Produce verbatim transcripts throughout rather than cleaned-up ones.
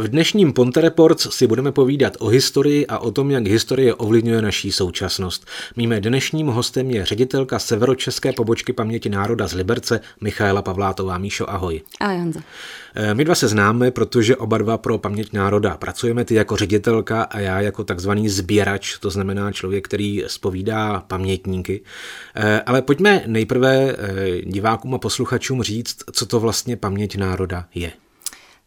V dnešním Ponte Reports si budeme povídat o historii a o tom, jak historie ovlivňuje naší současnost. Mým dnešním hostem je ředitelka severočeské pobočky Paměti národa z Liberce, Michaela Pavlátová. Míšo, ahoj. Ahoj, Honzo. My dva se známe, protože oba dva pro Paměť národa pracujeme, ty jako ředitelka a já jako takzvaný sběrač, to znamená člověk, který zpovídá pamětníky. Ale pojďme nejprve divákům a posluchačům říct, co to vlastně Paměť národa je.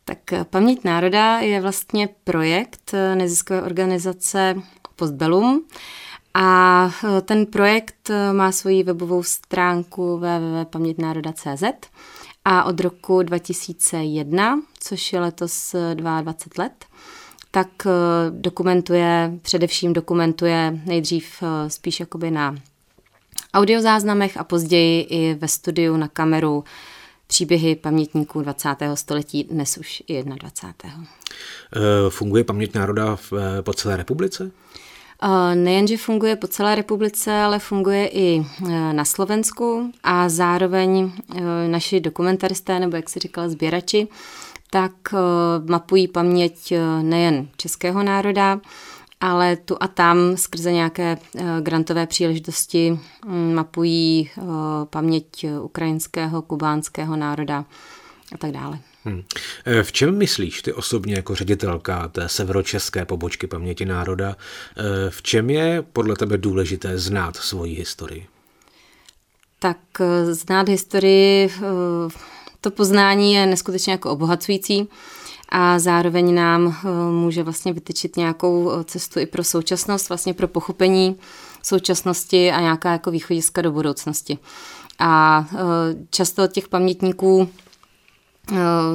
Tak Paměť národa je vlastně projekt neziskové organizace Postbellum a ten projekt má svoji webovou stránku w w w tečka paměť národa tečka c z a od roku dva tisíce jedna, což je letos dvacet dva let, tak dokumentuje, především dokumentuje nejdřív spíš jakoby na audiozáznamech a později i ve studiu na kameru Příběhy pamětníků dvacátého století, dnes už i dvacátého prvního Funguje Paměť národa po celé republice? Nejenže funguje po celé republice, ale funguje i na Slovensku a zároveň naši dokumentaristé, nebo jak se říkala, sběrači, tak mapují paměť nejen českého národa, ale tu a tam skrze nějaké grantové příležitosti mapují paměť ukrajinského, kubánského národa a tak dále. Hmm. V čem myslíš ty osobně jako ředitelka té severočeské pobočky Paměti národa? V čem je podle tebe důležité znát svoji historii? Tak znát historii, to poznání je neskutečně jako obohacující. A zároveň nám může vlastně vytyčit nějakou cestu i pro současnost, vlastně pro pochopení současnosti a nějaká jako východiska do budoucnosti. A často od těch pamětníků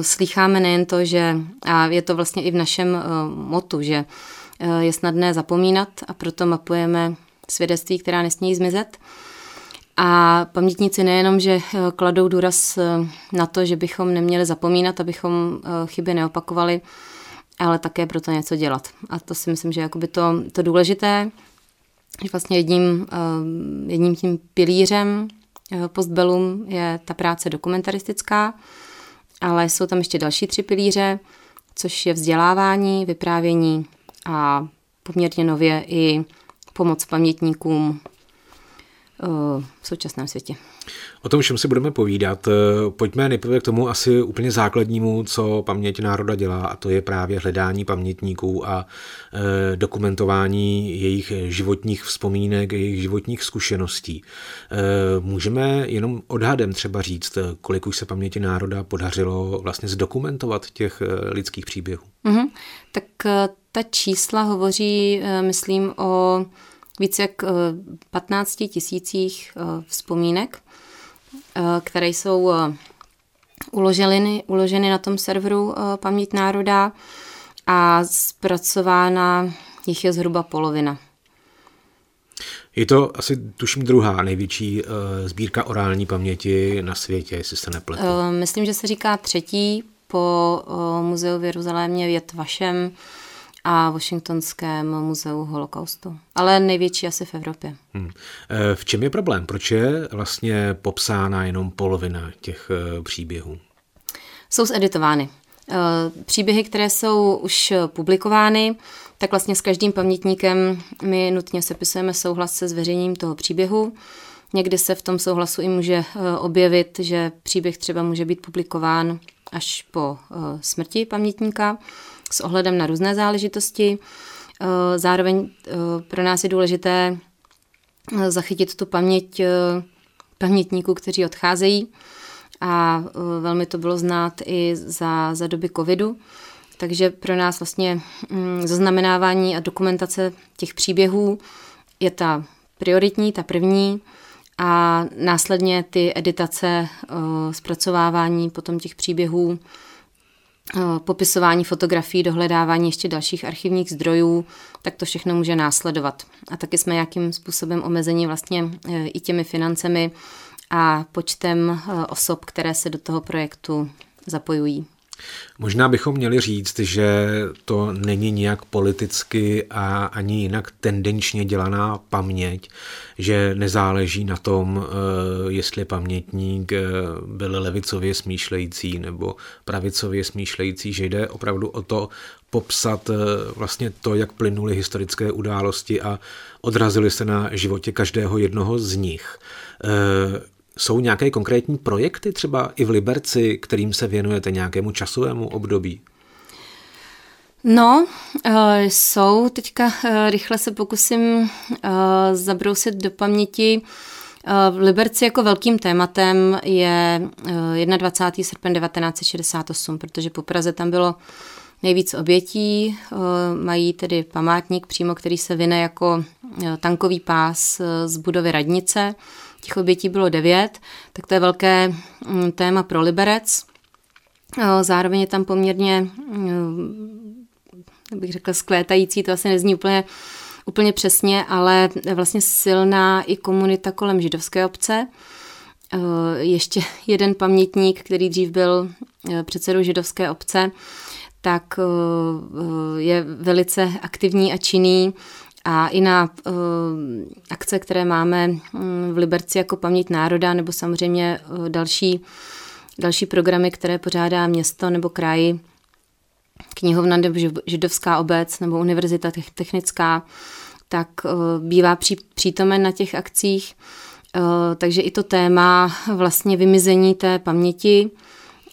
slýcháme nejen to, že, a je to vlastně i v našem motu, že je snadné zapomínat a proto mapujeme svědectví, která nesmějí zmizet. A pamětníci nejenom, že kladou důraz na to, že bychom neměli zapomínat, abychom chyby neopakovali, ale také pro to něco dělat. A to si myslím, že je to, to důležité, že vlastně jedním, jedním tím pilířem Postbellum je ta práce dokumentaristická, ale jsou tam ještě další tři pilíře, což je vzdělávání, vyprávění a poměrně nově i pomoc pamětníkům v současném světě. O tom všem si budeme povídat. Pojďme nejprve k tomu asi úplně základnímu, co Paměť národa dělá, a to je právě hledání pamětníků a dokumentování jejich životních vzpomínek, jejich životních zkušeností. Můžeme jenom odhadem třeba říct, kolik už se Paměti národa podařilo vlastně zdokumentovat těch lidských příběhů? Mm-hmm. Tak ta čísla hovoří, myslím, o více jak patnácti tisících vzpomínek, které jsou uloženy, uloženy na tom serveru Paměť národa a zpracována jich je zhruba polovina. Je to asi, tuším, druhá největší sbírka orální paměti na světě, jestli se nepletu. Myslím, že se říká třetí po muzeu v Jeruzalémě v Yad Vashem a Washingtonském muzeu holokaustu. Ale největší asi v Evropě. Hmm. V čem je problém? Proč je vlastně popsána jenom polovina těch příběhů? Jsou zeditovány. Příběhy, které jsou už publikovány, tak vlastně s každým pamětníkem my nutně sepisujeme souhlas se zveřejněním toho příběhu. Někdy se v tom souhlasu i může objevit, že příběh třeba může být publikován až po smrti pamětníka, s ohledem na různé záležitosti. Zároveň pro nás je důležité zachytit tu paměť pamětníků, kteří odcházejí, a velmi to bylo znát i za, za doby covidu. Takže pro nás vlastně zaznamenávání a dokumentace těch příběhů je ta prioritní, ta první, a následně ty editace, zpracovávání potom těch příběhů, popisování fotografií, dohledávání ještě dalších archivních zdrojů, tak to všechno může následovat. A taky jsme nějakým způsobem omezeni vlastně i těmi financemi a počtem osob, které se do toho projektu zapojují. Možná bychom měli říct, že to není nějak politicky a ani jinak tendenčně dělaná paměť, že nezáleží na tom, jestli pamětník byl levicově smýšlející nebo pravicově smýšlející, že jde opravdu o to popsat vlastně to, jak plynuly historické události a odrazily se na životě každého jednoho z nich. Jsou nějaké konkrétní projekty třeba i v Liberci, kterým se věnujete, nějakému časovému období? No, jsou. Teďka rychle se pokusím zabrousit do paměti. V Liberci jako velkým tématem je dvacátého prvního srpna devatenáct set šedesát osm, protože po Praze tam bylo nejvíc obětí. Mají tedy památník přímo, který se vine jako tankový pás z budovy radnice. Těch obětí bylo devět, tak to je velké téma pro Liberec. Zároveň je tam poměrně, bych řekla, skvětající, to asi nezní úplně, úplně přesně, ale vlastně silná i komunita kolem židovské obce. Ještě jeden pamětník, který dřív byl předsedou židovské obce, tak je velice aktivní a činný. A i na uh, akce, které máme v Liberci jako Paměť národa, nebo samozřejmě uh, další, další programy, které pořádá město nebo kraj, knihovna nebo židovská obec nebo univerzita technická, tak uh, bývá pří, přítomen na těch akcích. Uh, takže i to téma vlastně vymizení té paměti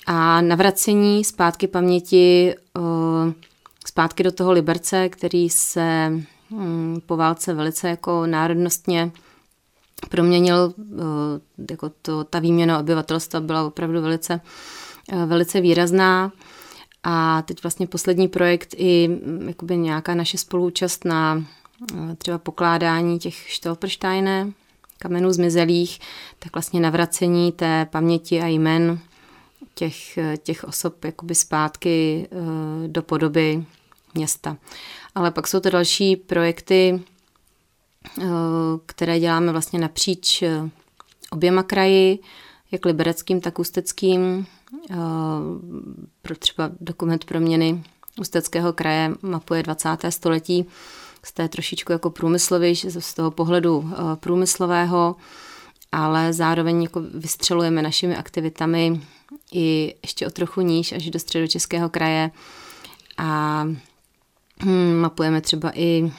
a navracení zpátky paměti, uh, zpátky do toho Liberce, který se po válce velice jako národnostně proměnil, jako to, ta výměna obyvatelstva byla opravdu velice, velice výrazná. A teď vlastně poslední projekt i jakoby nějaká naše spoluúčast na třeba pokládání těch Stolpersteine, kamenů zmizelých, tak vlastně navracení té paměti a jmen těch, těch osob jakoby zpátky do podoby města. Ale pak jsou to další projekty, které děláme vlastně napříč oběma kraji, jak libereckým, tak ústeckým. Pro třeba dokument proměny ústeckého kraje mapuje dvacáté století, z té trošičku jako průmyslovější, z toho pohledu průmyslového, ale zároveň jako vystřelujeme našimi aktivitami i ještě o trochu níž až do středočeského kraje a mapujeme třeba i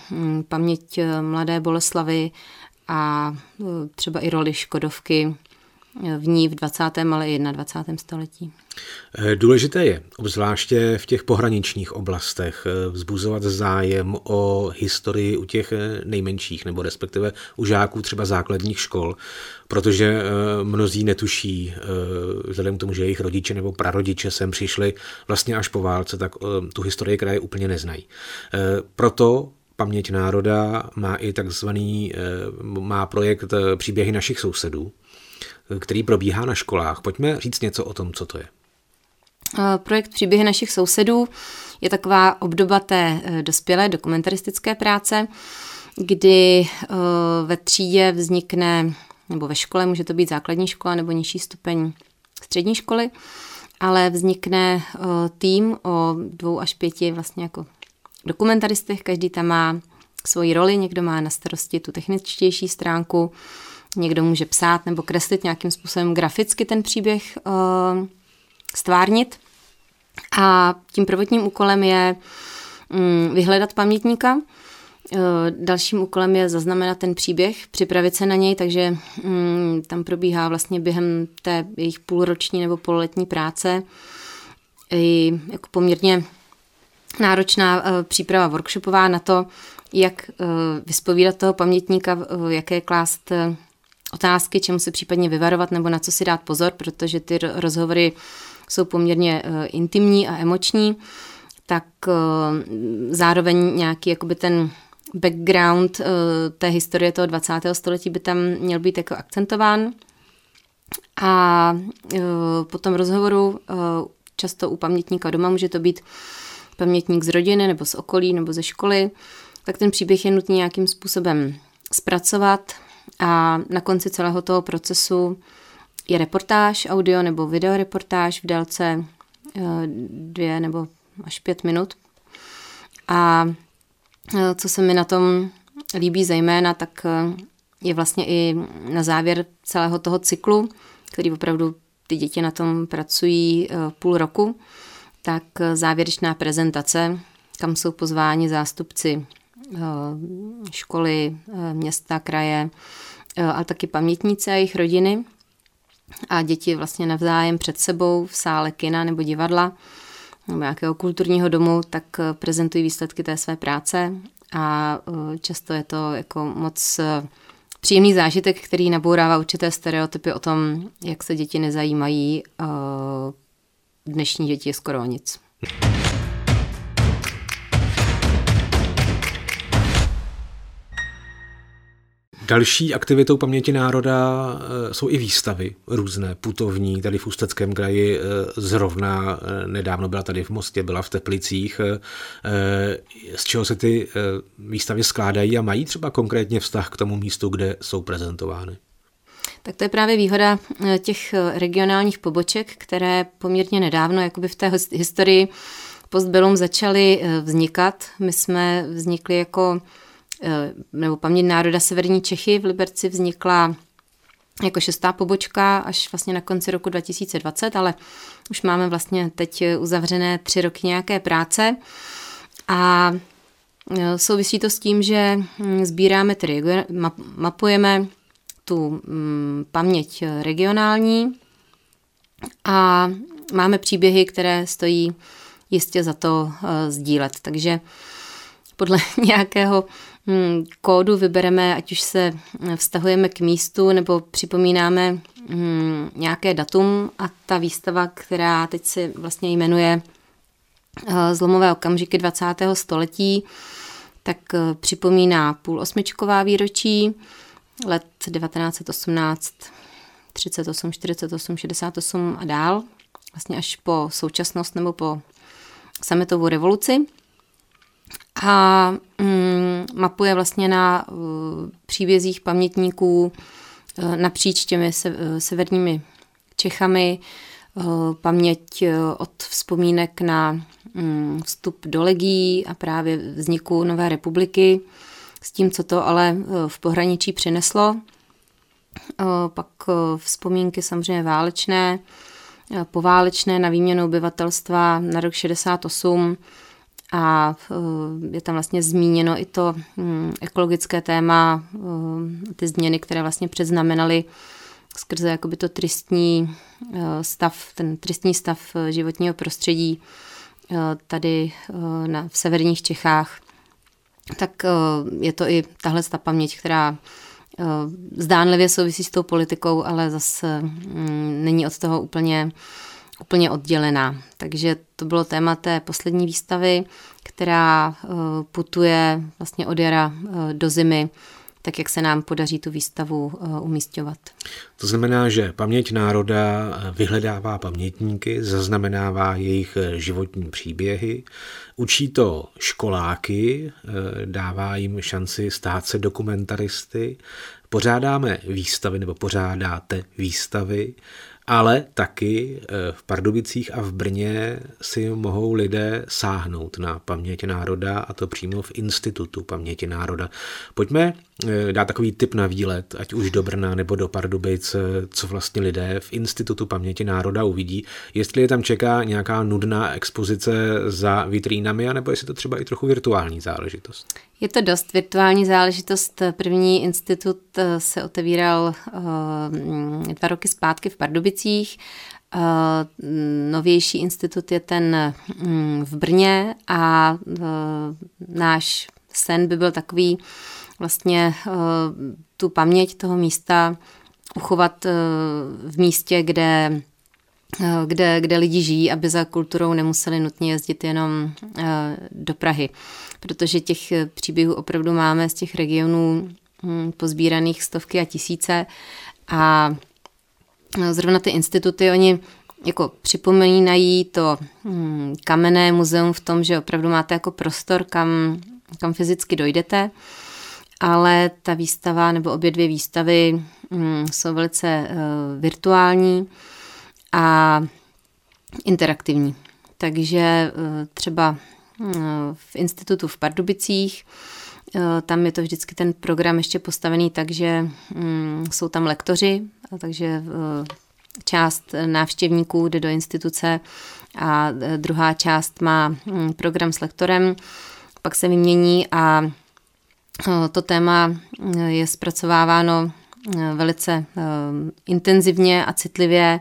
paměť mladé Boleslavy a třeba i roli Škodovky v ní v dvacátém, ale i dvacátém prvním století. Důležité je, obzvláště v těch pohraničních oblastech, vzbuzovat zájem o historii u těch nejmenších, nebo respektive u žáků třeba základních škol, protože mnozí netuší, vzhledem k tomu, že jejich rodiče nebo prarodiče sem přišli vlastně až po válce, tak tu historii kraje úplně neznají. Proto Paměť národa má i takzvaný má projekt Příběhy našich sousedů, který probíhá na školách. Pojďme říct něco o tom, co to je. Projekt Příběhy našich sousedů je taková obdoba té dospělé dokumentaristické práce, kdy ve třídě vznikne, nebo ve škole, může to být základní škola nebo nižší stupeň střední školy, ale vznikne tým o dvou až pěti vlastně jako dokumentaristech. Každý tam má svoji roli, někdo má na starosti tu techničtější stránku, někdo může psát nebo kreslit nějakým způsobem graficky ten příběh, stvárnit. A tím prvotním úkolem je vyhledat pamětníka. Dalším úkolem je zaznamenat ten příběh, připravit se na něj, takže tam probíhá vlastně během té jejich půlroční nebo pololetní práce i jako poměrně náročná příprava workshopová na to, jak vyspovídat toho pamětníka, jaké klást otázky, čemu se případně vyvarovat nebo na co si dát pozor, protože ty rozhovory jsou poměrně intimní a emoční, tak zároveň nějaký jakoby ten background té historie toho dvacátého století by tam měl být jako akcentován. A po tom rozhovoru často u pamětníka doma může to být pamětník z rodiny nebo z okolí nebo ze školy, tak ten příběh je nutný nějakým způsobem zpracovat a na konci celého toho procesu je reportáž, audio nebo videoreportáž v délce dvě nebo až pět minut. A co se mi na tom líbí zejména, tak je vlastně i na závěr celého toho cyklu, který opravdu ty děti na tom pracují půl roku, tak závěrečná prezentace, kam jsou pozváni zástupci školy, města, kraje, ale taky pamětníci a jejich rodiny a děti vlastně navzájem před sebou v sále kina nebo divadla nebo nějakého kulturního domu, tak prezentují výsledky té své práce a často je to jako moc příjemný zážitek, který nabourává určité stereotypy o tom, jak se děti nezajímají. Dnešní děti je skoro o nic. Další aktivitou Paměti národa jsou i výstavy různé, putovní, tady v Ústeckém kraji zrovna nedávno byla tady v Mostě, byla v Teplicích. Z čeho se ty výstavy skládají a mají třeba konkrétně vztah k tomu místu, kde jsou prezentovány? Tak to je právě výhoda těch regionálních poboček, které poměrně nedávno jakoby v té historii Postbellum začaly vznikat. My jsme vznikli jako nebo Paměť národa Severní Čechy v Liberci vznikla jako šestá pobočka až vlastně na konci roku dva tisíce dvacet, ale už máme vlastně teď uzavřené tři roky nějaké práce a souvisí to s tím, že sbíráme, tedy mapujeme tu paměť regionální a máme příběhy, které stojí jistě za to sdílet, takže podle nějakého kódu vybereme, ať už se vztahujeme k místu nebo připomínáme nějaké datum a ta výstava, která teď se vlastně jmenuje Zlomové okamžiky dvacátého století, tak připomíná půlosmičková výročí let devatenáct set osmnáct, třicet osm, čtyřicet osm, šedesát osm a dál, vlastně až po současnost nebo po sametovou revoluci. A mm, mapuje vlastně na uh, příbězích pamětníků uh, napříč těmi se, uh, severními Čechami, uh, paměť uh, od vzpomínek na um, vstup do legií a právě vzniku nové republiky, s tím, co to ale uh, v pohraničí přineslo. Uh, pak uh, vzpomínky samozřejmě válečné, uh, poválečné na výměnu obyvatelstva na rok šedesát osm, a je tam vlastně zmíněno i to ekologické téma, ty změny, které vlastně předznamenaly skrze jakoby to tristní stav, ten tristní stav životního prostředí tady na, v severních Čechách. Tak je to i tahle ta paměť, která zdánlivě souvisí s tou politikou, ale zase není od toho úplně... úplně oddělená. Takže to bylo téma té poslední výstavy, která putuje vlastně od jara do zimy, tak jak se nám podaří tu výstavu umísťovat. To znamená, že Paměť národa vyhledává pamětníky, zaznamenává jejich životní příběhy, učí to školáky, dává jim šanci stát se dokumentaristy, pořádáme výstavy nebo pořádáte výstavy, ale taky v Pardubicích a v Brně si mohou lidé sáhnout na Paměť národa a to přímo v Institutu paměti národa. Pojďme dát takový tip na výlet, ať už do Brna nebo do Pardubic, co vlastně lidé v Institutu paměti národa uvidí, jestli je tam čeká nějaká nudná expozice za vitrínami, anebo jestli to třeba i trochu virtuální záležitost. Je to dost virtuální záležitost. První institut se otevíral dva roky zpátky v Pardubicích. Novější institut je ten v Brně a náš sen by byl takový vlastně tu paměť toho místa uchovat v místě, kde Kde, kde lidi žijí, aby za kulturou nemuseli nutně jezdit jenom do Prahy. Protože těch příběhů opravdu máme z těch regionů pozbíraných stovky a tisíce a zrovna ty instituty, oni jako připomínají to kamenné muzeum v tom, že opravdu máte jako prostor, kam, kam fyzicky dojdete, ale ta výstava nebo obě dvě výstavy jsou velice virtuální a interaktivní. Takže třeba v institutu v Pardubicích, tam je to vždycky ten program ještě postavený tak, že jsou tam lektoři, takže část návštěvníků jde do instituce a druhá část má program s lektorem, pak se vymění a to téma je zpracováváno velice intenzivně a citlivě,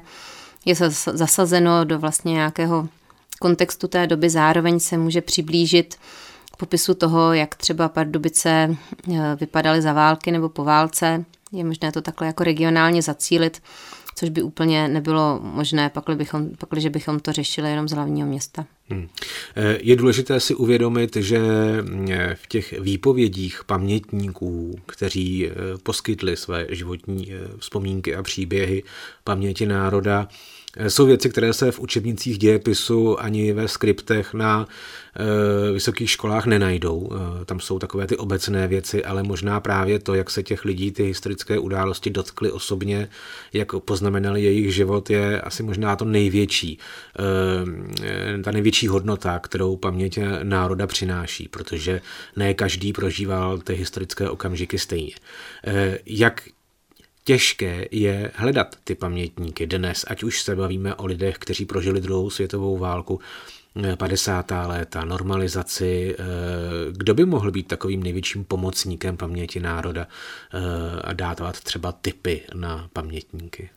je zasazeno do vlastně nějakého kontextu té doby, zároveň se může přiblížit popisu toho, jak třeba Pardubice vypadaly za války nebo po válce. Je možné to takhle jako regionálně zacílit, což by úplně nebylo možné, pakli bychom, pakliže bychom to řešili jenom z hlavního města. Hmm. Je důležité si uvědomit, že v těch výpovědích pamětníků, kteří poskytli své životní vzpomínky a příběhy paměti národa, jsou věci, které se v učebnicích dějepisu ani ve skriptech na e, vysokých školách nenajdou. E, tam jsou takové ty obecné věci, ale možná právě to, jak se těch lidí ty historické události dotkly osobně, jak poznamenali jejich život, je asi možná to největší, e, ta největší hodnota, kterou paměť národa přináší, protože ne každý prožíval ty historické okamžiky stejně. E, jak těžké je hledat ty pamětníky dnes, ať už se bavíme o lidech, kteří prožili druhou světovou válku, padesátá léta, normalizaci. Kdo by mohl být takovým největším pomocníkem paměti národa a dávat třeba tipy na pamětníky?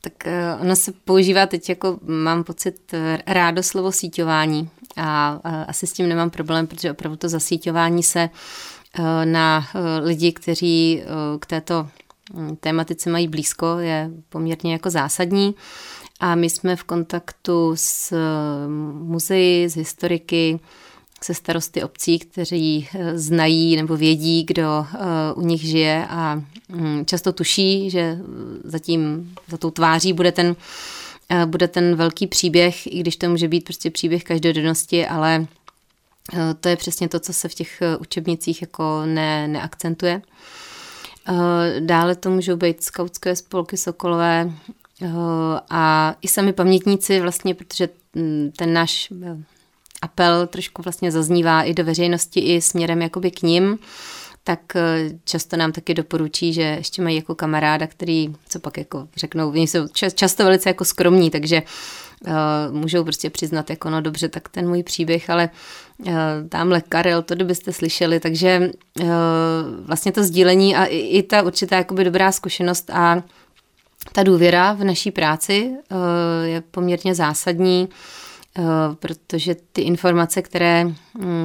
Tak ono se používá teď, jako mám pocit, rádo slovo síťování a asi s tím nemám problém, protože opravdu to zasíťování se na lidi, kteří k této tématice mají blízko, je poměrně jako zásadní a my jsme v kontaktu s muzeí, s historiky, se starosty obcí, kteří znají nebo vědí, kdo u nich žije a často tuší, že zatím za tou tváří bude ten, bude ten velký příběh, i když to může být prostě příběh každodennosti, ale to je přesně to, co se v těch učebnicích jako ne, neakcentuje. Dále to můžou být skautské spolky, sokolové a i sami pamětníci vlastně, protože ten náš apel trošku vlastně zaznívá i do veřejnosti, i směrem jakoby k nim, tak často nám taky doporučí, že ještě mají jako kamaráda, který co pak jako řeknou, oni jsou často velice jako skromní, takže můžou prostě přiznat, jako no dobře, tak ten můj příběh, ale tamhle Karel, to kdybyste slyšeli, takže vlastně to sdílení a i, i ta určitá jakoby dobrá zkušenost a ta důvěra v naší práci je poměrně zásadní, protože ty informace, které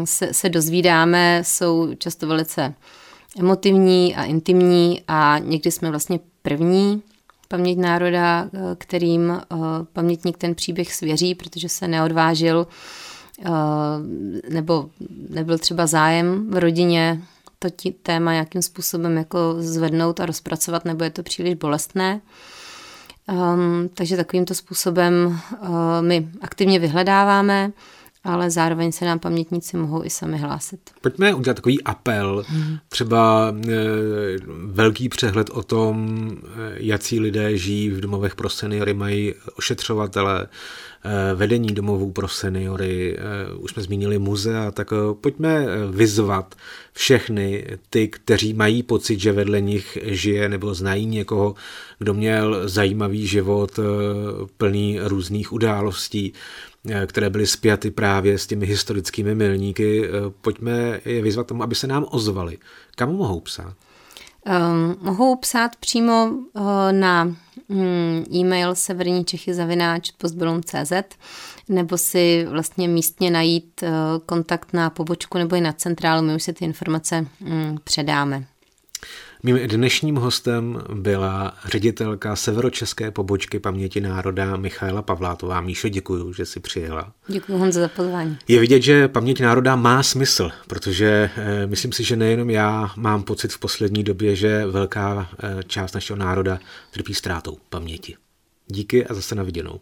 se, se dozvídáme, jsou často velice emotivní a intimní a někdy jsme vlastně první paměť národa, kterým pamětník ten příběh svěří, protože se neodvážil nebo nebyl třeba zájem v rodině to téma nějakým způsobem jako zvednout a rozpracovat, nebo je to příliš bolestné. Takže takovýmto způsobem my aktivně vyhledáváme, ale zároveň se nám pamětníci mohou i sami hlásit. Pojďme udělat takový apel, třeba e, velký přehled o tom, jací lidé žijí v domovech pro seniory, mají ošetřovatele, e, vedení domovů pro seniory, e, už jsme zmínili muzea, tak e, pojďme vyzvat všechny ty, kteří mají pocit, že vedle nich žije nebo znají někoho, kdo měl zajímavý život e, plný různých událostí, které byly spjaty právě s těmi historickými milníky. Pojďme je vyzvat tomu, aby se nám ozvali. Kam mohou psát? Um, mohou psát přímo uh, na um, e-mail severní čechy zavináč postbellum tečka cz nebo si vlastně místně najít uh, kontakt na pobočku nebo i na centrálu. My už se ty informace um, předáme. Mým dnešním hostem byla ředitelka severočeské pobočky Paměti národa Michaela Pavlátová. Míšo, děkuji, že jsi přijela. Děkuji, Honzo, za pozvání. Je vidět, že Paměť národa má smysl, protože e, myslím si, že nejenom já mám pocit v poslední době, že velká e, část našeho národa trpí ztrátou paměti. Díky a zase na viděnou.